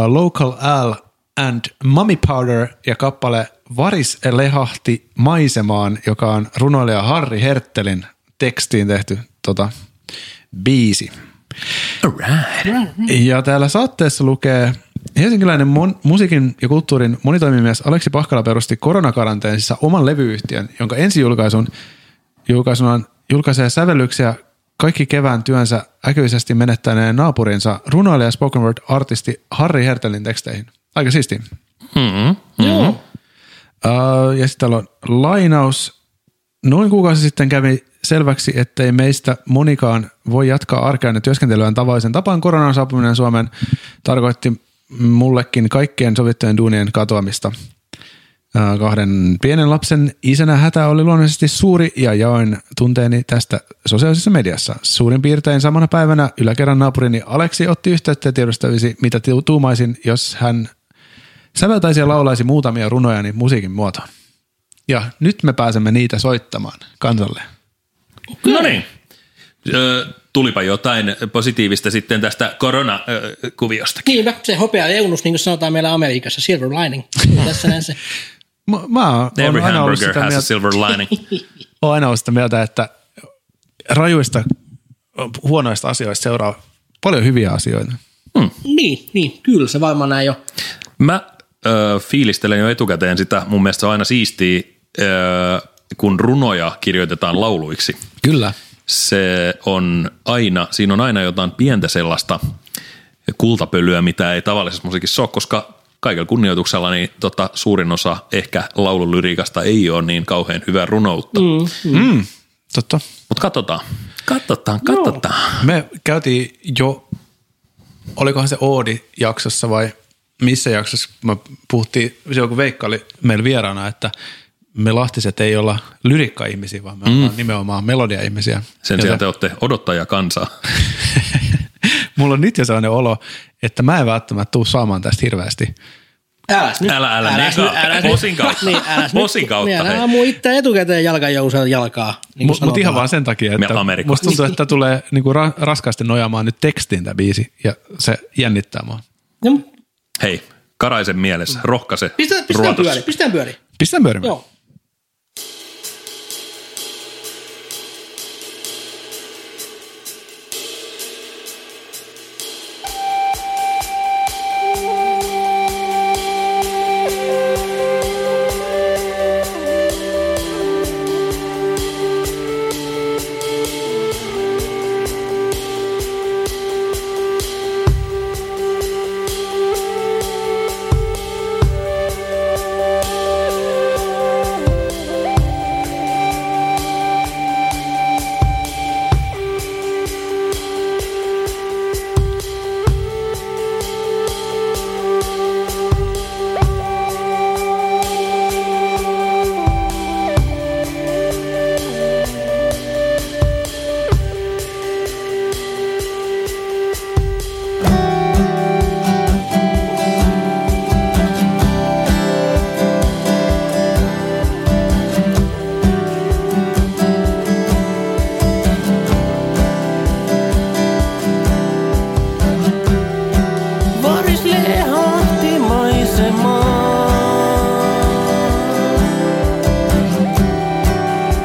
Local Al and Mummy Powder ja kappale Varis lehahti maisemaan, joka on runoilija Harri Herttelin tekstiin tehty biisi. Alright. Ja täällä saatteessa lukee... Helsinkiläinen musiikin ja kulttuurin monitoimimies Aleksi Pahkala perusti koronakaranteenissa oman levyyhtiön, jonka ensi julkaisunaan julkaisee sävellyksiä kaikki kevään työnsä äkyisesti menettäneen naapurinsa runoilija spoken word-artisti Harri Herttelin teksteihin. Aika siistiä. Joo. Ja sitten täällä on lainaus. Noin kuukausi sitten kävi selväksi, ettei meistä monikaan voi jatkaa arkeaan ja työskentelyään tavallisen tapaan. Koronan saapuminen Suomeen tarkoitti mullekin kaikkien sovittujen duunien katoamista. 2 pienen lapsen isänä hätä oli luonnollisesti suuri ja jaoin tunteeni tästä sosiaalisessa mediassa. Suurin piirtein samana päivänä yläkerran naapurini Aleksi otti yhteyttä tiedostavisi, mitä tuumaisin, jos hän säveltäisi ja laulaisi muutamia runojani musiikin muotoon. Ja nyt me pääsemme niitä soittamaan kansalle. No niin. Tulipa jotain positiivista sitten tästä koronakuviostakin. Niinpä, se hopea leunus, niin kuin sanotaan meillä Amerikassa, silver lining. Tässä näin se. Every hamburger has a silver lining. Olen aina ollut sitä mieltä, että rajuista, huonoista asioista seuraa paljon hyviä asioita. Niin, kyllä se varmaan näin jo. Mä fiilistelen jo etukäteen sitä, mun mielestä se on aina siistiä, kun runoja kirjoitetaan lauluiksi. Kyllä. Se on aina, siinä on aina jotain pientä sellaista kultapölyä, mitä ei tavallisessa musiikissa ole, koska kaikella kunnioituksella niin suurin osa ehkä laululyriikasta ei ole niin kauhean hyvää runoutta. Totta. Mutta katsotaan. Me käytiin jo, olikohan se Oodi-jaksossa vai missä jaksossa, me puhuttiin silloin kun Veikka oli meillä vieraana, että me lahtiset ei olla lyrikka-ihmisiä, vaan me ollaan nimenomaan melodia-ihmisiä. Sen sijaan te olette odottajakansaa. Mulla on nyt jo sellainen olo, että mä en välttämättä tule saamaan tästä hirveästi. Älä ammu itseä etukäteen jalkaa. Niin mutta ihan vaan sen takia, että musta tuntuu, että tulee niinku raskaasti nojaamaan nyt tekstiin tämä biisi, ja se jännittää mua. Hei, Karaisen mielessä, rohkaise. Pistään pyöri. Joo.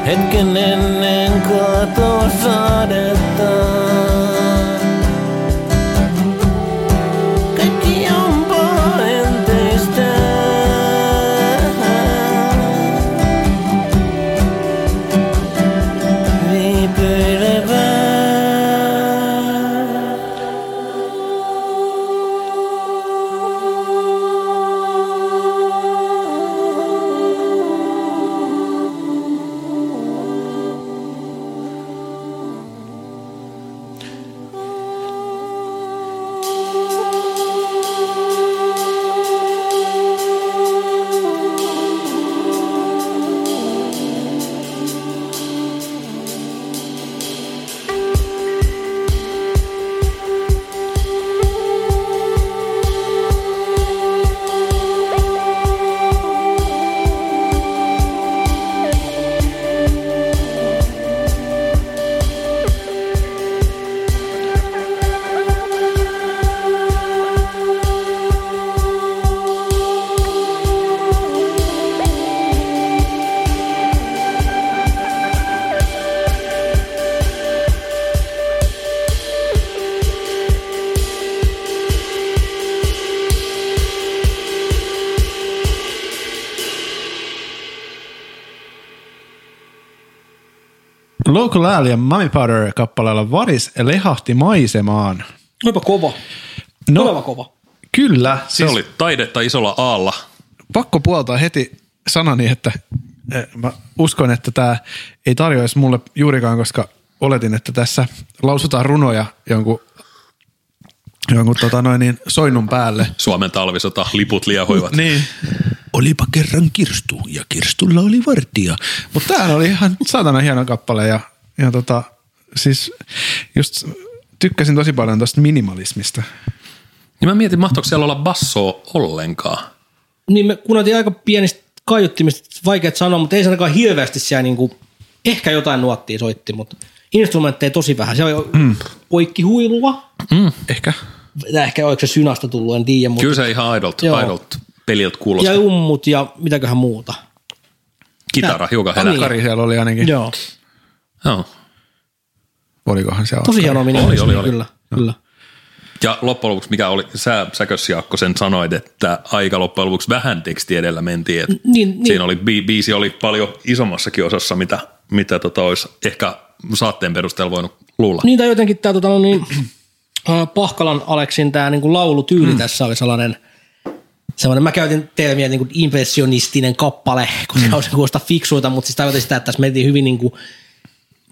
hetken ennen katoa sadetta. Kaikki on pahenteista. Viipyilevää. Local Al ja Mummy Powder -kappaleella Varis lehahti maisemaan. Olipa kova. No, oleva kova. Kyllä. Se oli taidetta isolla aalla. Pakko puoltaa heti sanani, että mä uskon, että tämä ei tarjoaisi mulle juurikaan, koska oletin, että tässä lausutaan runoja jonkun soinnun päälle. Suomen talvisota, liput liahoivat. Niin. Olipa kerran Kirstu, ja Kirstulla oli vartija. Mutta tämähän oli ihan saatana hieno kappale, ja siis just tykkäsin tosi paljon tosta minimalismista. Niin mä mietin, mahtoiko siellä olla bassoa ollenkaan? Niin me kuunneltiin aika pienistä kaiuttimista, vaikeat sanoa, mutta ei se ainakaan hirveästi siellä niinku, ehkä jotain nuottia soitti, mutta instrumentteja tosi vähän. Se oli poikkihuilua. Ehkä. Ehkä oliko se synasta tullut, en tiedä. Mutta... Kyllä se ihan aidolta. Peliot kuulosta. Ja ummut ja mitäköhän muuta. Kitara, hiukan henää. Okkari siellä oli ainakin. Joo. Joo. Olikohan se okkari? Tosi hieno minimalismi. Oli. Kyllä. Ja loppujen lopuksi, mikä oli, säkös Jaakko sen sanoit, että aika loppujen lopuksi vähän teksti edellä mentiin. Niin. Siinä oli, biisi oli paljon isommassakin osassa, mitä olisi ehkä saatteen perusteella voinut luulla. Niin, tai jotenkin tämä Pahkalan Aleksin tämä niin kuin laulutyyli tässä oli sellainen... Sellainen, mä käytin termiä niin kuin impressionistinen kappale, koska on se kuulostaa fiksuita, mutta siis tarkoitin sitä, että tässä mentiin hyvin niin kuin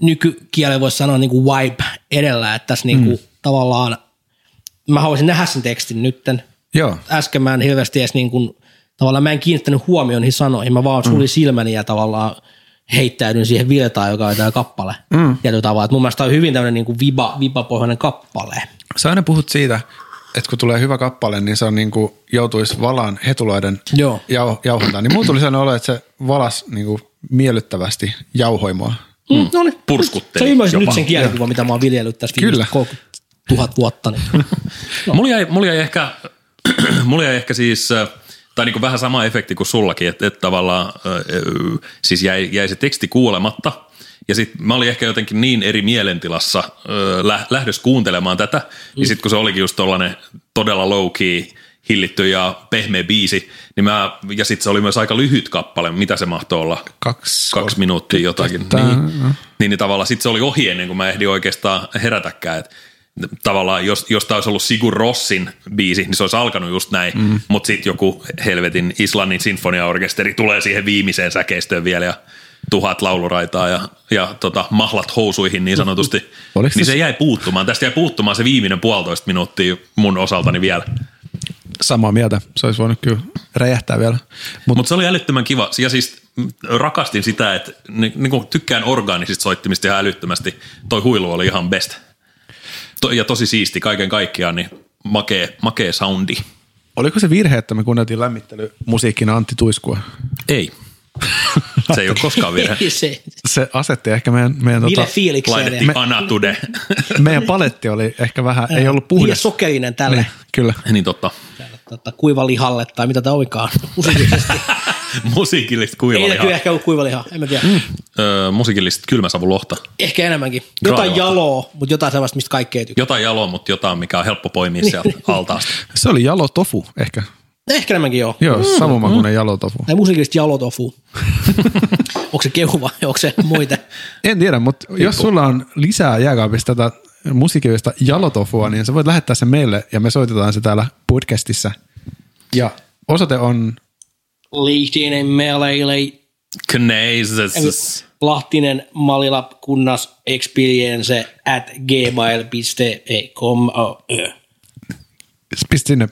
nykykielellä voisi sanoa niin kuin vibe edellä, että tässä niin kuin tavallaan, mä haluaisin nähdä sen tekstin nytten. Joo. Äsken mä en hirveästi edes niin kuin, tavallaan mä en kiinnittänyt huomioon niihin sanoihin, mä vaan sulin silmäni ja tavallaan heittäydyn siihen virtaan, joka on tämä kappale. Tietyllä tavalla, että mun mielestä on hyvin tämmöinen niin kuin vibapohjainen kappale. Sä aina puhut siitä... Että kun tulee hyvä kappale, niin se on niin kuin joutuisi valaan hetuloiden jauhantaan. Niin mulla tuli sellainen olo, että se valas niin kuin miellyttävästi jauhoimaa. No niin. Purskutteli jopa. Sä ymmärsit nyt sen kielikuvan, mitä mä oon viljellyt tässä viimeiset 30 000 vuotta. Niin. No. Mulla jäi ehkä siis, tai niin kuin vähän sama efekti kuin sullakin, että tavallaan siis jäi se teksti kuulematta. Ja sitten mä olin ehkä jotenkin niin eri mielentilassa lähdössä kuuntelemaan tätä, niin sitten kun se olikin just tollainen todella low-key, hillitty ja pehmeä biisi, niin ja sitten se oli myös aika lyhyt kappale, mitä se mahtoi olla? Kaksi minuuttia jotakin. Niin tavallaan sitten se oli ohi ennen kuin mä ehdin oikeastaan herätäkään, että tavallaan jos tämä olisi ollut Sigur Rossin biisi, niin se olisi alkanut just näin, mutta sitten joku helvetin Islannin sinfoniaorkesteri tulee siihen viimeiseen säkeistöön vielä ja 1000 lauluraitaa ja mahlat housuihin niin sanotusti, niin se jäi puuttumaan. Tästä jäi puuttumaan se viimeinen 1,5 minuuttia mun osaltani vielä. Samaa mieltä. Se olisi voinut kyllä räjähtää vielä. Mutta se oli älyttömän kiva. Ja siis rakastin sitä, että niin tykkään orgaanisista soittimista ihan älyttömästi. Toi huilu oli ihan best. Ja tosi siisti kaiken kaikkiaan, niin makee soundi. Oliko se virhe, että me kuunneltiin lämmittelymusiikkina Antti Tuiskua? Ei. Se ei ole koskaan virhe. Se asetti ehkä meidän laitettiin anatude. Meidän paletti oli ehkä vähän, ei ollut puhdas. Ja sokerinen tälle. Niin, kyllä. Niin totta. Kuivalihalle tai mitä tämä olikaan. Musiikillista kuivalihaa. Ei kyllä ehkä ollut kuivalihaa, en mä tiedä. Musiikillista kylmäsavulohta. Ehkä enemmänkin. Jotain jaloa, mutta jotain sellaista, mistä kaikkea tykkää. Jotain jaloa, mutta jotain, mikä on helppo poimia sieltä altaasta. Se oli jalo tofu ehkä. Ehkä enemmänkin joo. Joo, samanmakuinen jalotofu. Tai musiikillista jalotofu. Onko se keuva, onko se muita? En tiedä, mutta jos sulla on lisää jääkaapista tätä musiikillista jalotofua, niin sä voit lähettää sen meille ja me soitetaan se täällä podcastissa. Ja osoite on... Lihtinen Meleile. Kneisessä. Lahtinen Malila kunnas experience at gmail.com. Pistä sinne.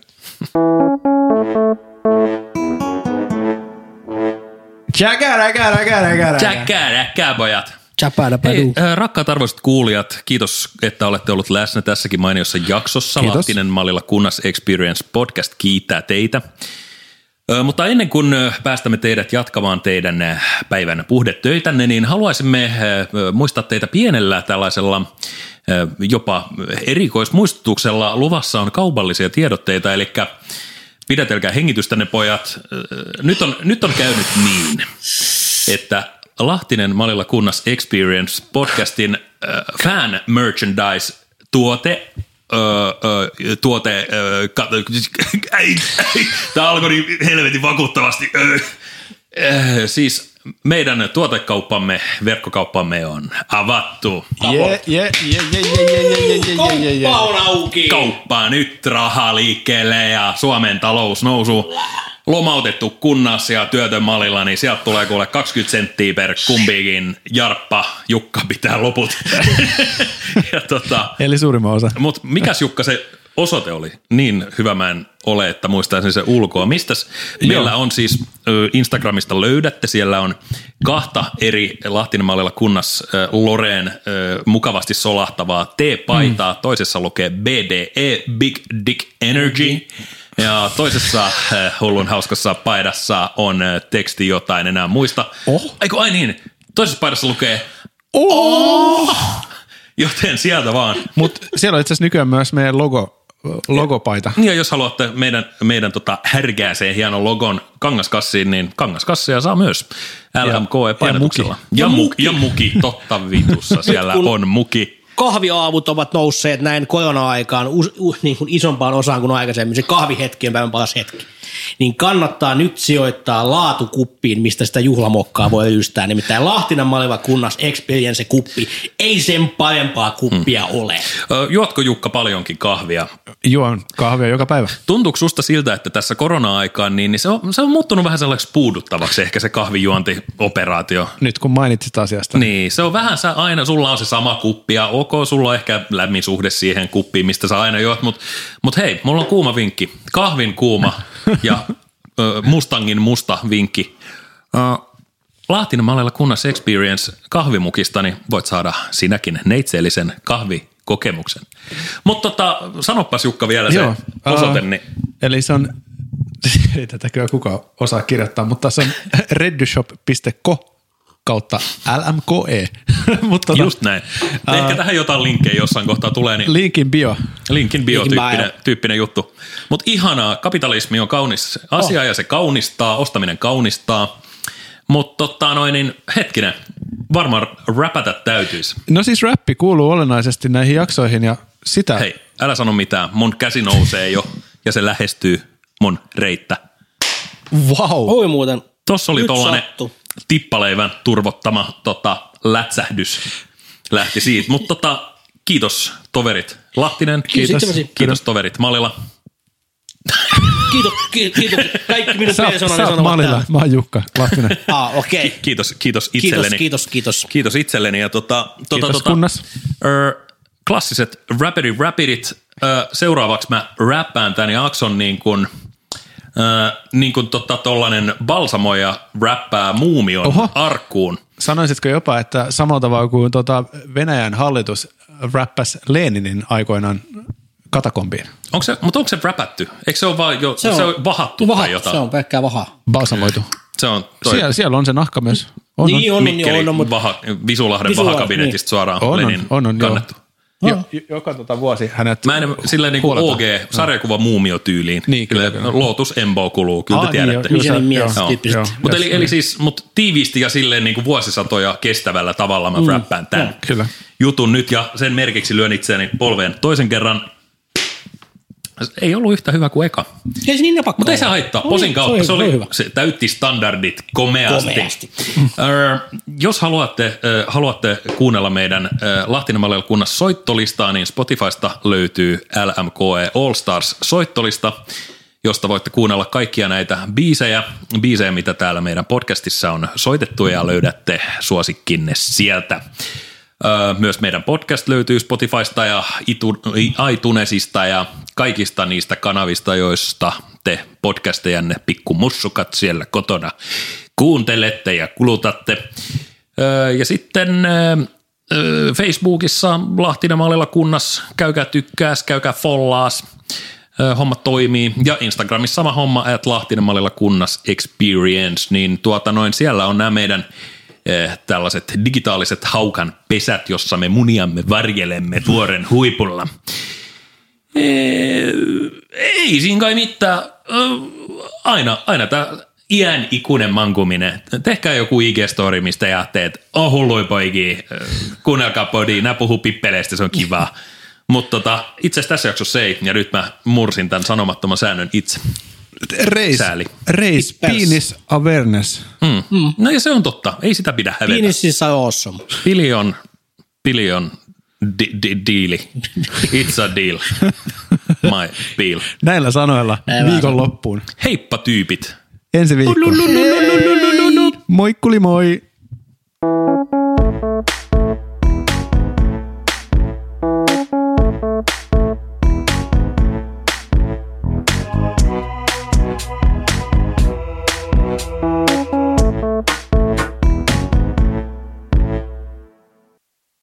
Tsäkärä, pojat. Hei, rakkaat arvoisat kuulijat, kiitos, että olette olleet läsnä tässäkin mainiossa jaksossa. Kiitos. Lahtinen Malila kunnas experience podcast kiittää teitä. Mutta ennen kuin päästämme teidät jatkamaan teidän päivän puhdetöitänne, niin haluaisimme muistaa teitä pienellä tällaisella jopa erikoismuistutuksella. Luvassa on kaupallisia tiedotteita, eli pidätelkää hengitystänne, pojat. Nyt on käynyt niin, että Lahtinen Malila kunnas Experience podcastin fan merchandise tuote tämä alkoi niin helvetin vakuuttavasti. Siis meidän tuotekauppamme, verkkokauppamme on avattu. Kauppa on auki. Kauppa nyt, raha liikkeelle ja Suomen talous nousu. Lomautettu kunnas ja työtön Malilla, niin sieltä tulee kuule 20 senttiä per kumpikin jarppa. Jukka pitää loput. Ja eli suurimman osa. Mutta mikäs Jukka se osoite oli? Niin hyvä mä en ole, että muistaisin se ulkoa. Mistäs? Meillä on siis Instagramista löydätte. Siellä on 2 eri Lahtinen Malilla kunnas Loreen mukavasti solahtavaa T-paitaa. Toisessa lukee BDE, Big Dick Energy. Ja toisessa hullun hauskassa paidassa on teksti jotain enää muista. Eiku, ai niin, toisessa paidassa lukee joten sieltä vaan. Mutta siellä on itse asiassa nykyään myös meidän logopaita. Ja jos haluatte meidän härkääseen hienon logon kangaskassiin, niin kangaskassia saa myös LMKE-painotuksella. Ja muki, totta vitussa, siellä on muki. Kahviaavut ovat nousseet näin korona-aikaan niin kuin isompaan osaan kuin aikaisemmin. Se kahvihetki on päivän paras hetki. Niin kannattaa nyt sijoittaa laatukuppiin, mistä sitä juhlamokkaa voi yhdistää. Nimittäin Lahtinen Malila kunnas Experience-kuppi. Ei sen parempaa kuppia ole. Juotko Jukka paljonkin kahvia? Juon kahvia joka päivä. Tuntuuko susta siltä, että tässä korona-aikaan niin se on muuttunut vähän sellaiseksi puuduttavaksi ehkä se kahvijuontioperaatio? Nyt kun mainitsit asiasta. Niin, se on vähän aina, sulla on se sama kuppi ja ok, sulla on ehkä lämmin suhde siihen kuppiin, mistä sä aina juot, mutta hei, mulla on kuuma vinkki. Kahvin kuuma. Ja Mustangin musta vinkki. Lahtinen Malilla kunnas Experience kahvimukista, niin voit saada sinäkin neitseellisen kahvikokemuksen. Mutta sanopas Jukka vielä se osoite. Niin. Eli se on, ei tätä kyllä kukaan osaa kirjoittaa, mutta se on reddyshop.co/LMKE. Just näin. Ehkä tähän jotain linkkejä jossain kohtaa tulee. Niin Linkin bio tyyppinen juttu. Mutta ihanaa, kapitalismi on kaunis asia ja se kaunistaa, ostaminen kaunistaa. Mutta hetkinen, varmaan räpätä täytyisi. No siis räppi kuuluu olennaisesti näihin jaksoihin ja sitä. Hei, älä sano mitään, mun käsi nousee jo ja se lähestyy mun reittä. Vau. Wow. Oi muuten. Tossa oli tollanen tippaleivän turvottama lätsähdys lähti siitä. Mutta kiitos toverit. Lahtinen, kiitos toverit. Malila. Kiitos. Kaikki minun persoonallinen sanovat. Malila, mä oon Jukka. Lahtinen. Okei. Okay. Kiitos itselleni. Kiitos. Kiitos itselleni. Ja kiitos kunnas. Klassiset rapidit. Seuraavaksi mä räppään tän jakson niin kuin... niin kuin tollainen balsamoja räppää Muumion arkkuun. Sanoisitko jopa, että samalla tavalla kuin Venäjän hallitus räppäsi Leninin aikoinaan katakombiin? Onko se räpätty? Eikö se ole vaan vahattu tai jotain? Se on pelkkää vahaa. Balsamoitu. Se on siellä on se nahka myös. On, niin, on. Mikkelin Visulahden vahakabinetista niin. Suoraan Lenin kannettu. Joka vuosi hänet... Mä en silleen niin kuin OG-sarjakuva-muumiotyyliin. Niin, kyllä. Lotus Embo kuluu, kyllä te tiedätte. Mutta tiiviisti ja silleen niin kuin vuosisatoja kestävällä tavalla mä räppään tämän jutun nyt ja sen merkiksi lyön itseäni polveen toisen kerran. Ei ollut yhtä hyvä kuin eka. Ei se niin napakka. Mutta ei se haittaa. Posin kautta se oli hyvä. Se täytti standardit komeasti. Jos haluatte kuunnella meidän Lahtinemalleilla-kunnan soittolistaa, niin Spotifysta löytyy LMKE All Stars soittolista, josta voitte kuunnella kaikkia näitä biisejä, mitä täällä meidän podcastissa on soitettu, ja löydätte suosikkinne sieltä. Myös meidän podcast löytyy Spotifysta ja iTunesista ja kaikista niistä kanavista, joista te podcastejanne pikkumussukat siellä kotona kuuntelette ja kulutatte. Ja sitten Facebookissa Lahtinemalleilla kunnassa käykää tykkääs, käykää follaas, homma toimii. Ja Instagramissa sama homma, @Lahtinemalleilla kunnas experience, niin siellä on nämä meidän tällaiset digitaaliset haukan pesät, jossa me muniamme varjelemme vuoren huipulla. Ei siinä kai mitään. Aina tämä iän ikuinen mankuminen. Tehkää joku IG-story, mistä jäätte, että on hullui poikia, kuunnelkaa podia, nää puhuu pippeleistä, se on kivaa. Mutta itse asiassa tässä jaksossa ei, ja nyt mä mursin tämän sanomattoman säännön itse. Raise penis awareness. No ja se on totta. Ei sitä pidä hävetä. Penis is awesome. Billion deali. It's a deal. My deal. Näillä sanoilla viikon loppuun. Heippa tyypit. Ensi viikkoon. Moikkuli moi.